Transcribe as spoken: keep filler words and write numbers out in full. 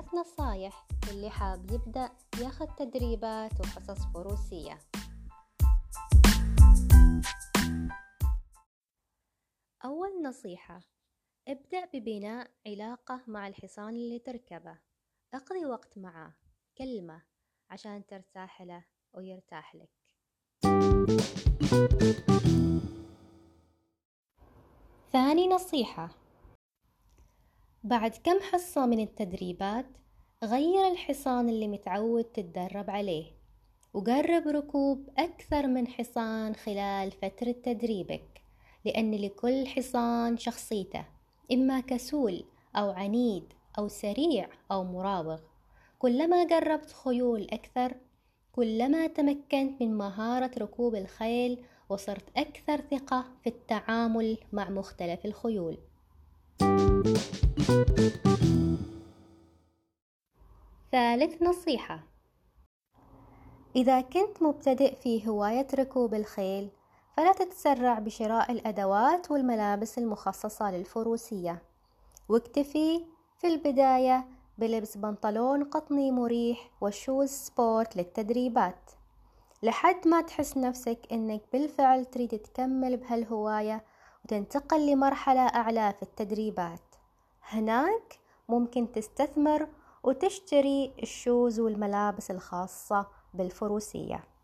ناس نصايح اللي حاب يبدأ ياخد تدريبات وقصص فروسية. أول نصيحة، ابدأ ببناء علاقة مع الحصان اللي تركبه، اقضي وقت معاه كلمة عشان ترتاح له ويرتاح لك. ثاني نصيحة، بعد كم حصة من التدريبات غير الحصان اللي متعود تتدرب عليه، وجرب ركوب أكثر من حصان خلال فترة تدريبك، لأن لكل حصان شخصيته، إما كسول أو عنيد أو سريع أو مراوغ. كلما جربت خيول أكثر كلما تمكنت من مهارة ركوب الخيل وصرت أكثر ثقة في التعامل مع مختلف الخيول. ثالث نصيحة، إذا كنت مبتدئ في هواية ركوب الخيل فلا تتسرع بشراء الأدوات والملابس المخصصة للفروسية، واكتفي في البداية بلبس بنطلون قطني مريح وشوز سبورت للتدريبات، لحد ما تحس نفسك إنك بالفعل تريد تكمل بهالهواية وتنتقل لمرحلة أعلى في التدريبات. هناك ممكن تستثمر وتشتري الشوز والملابس الخاصة بالفروسية.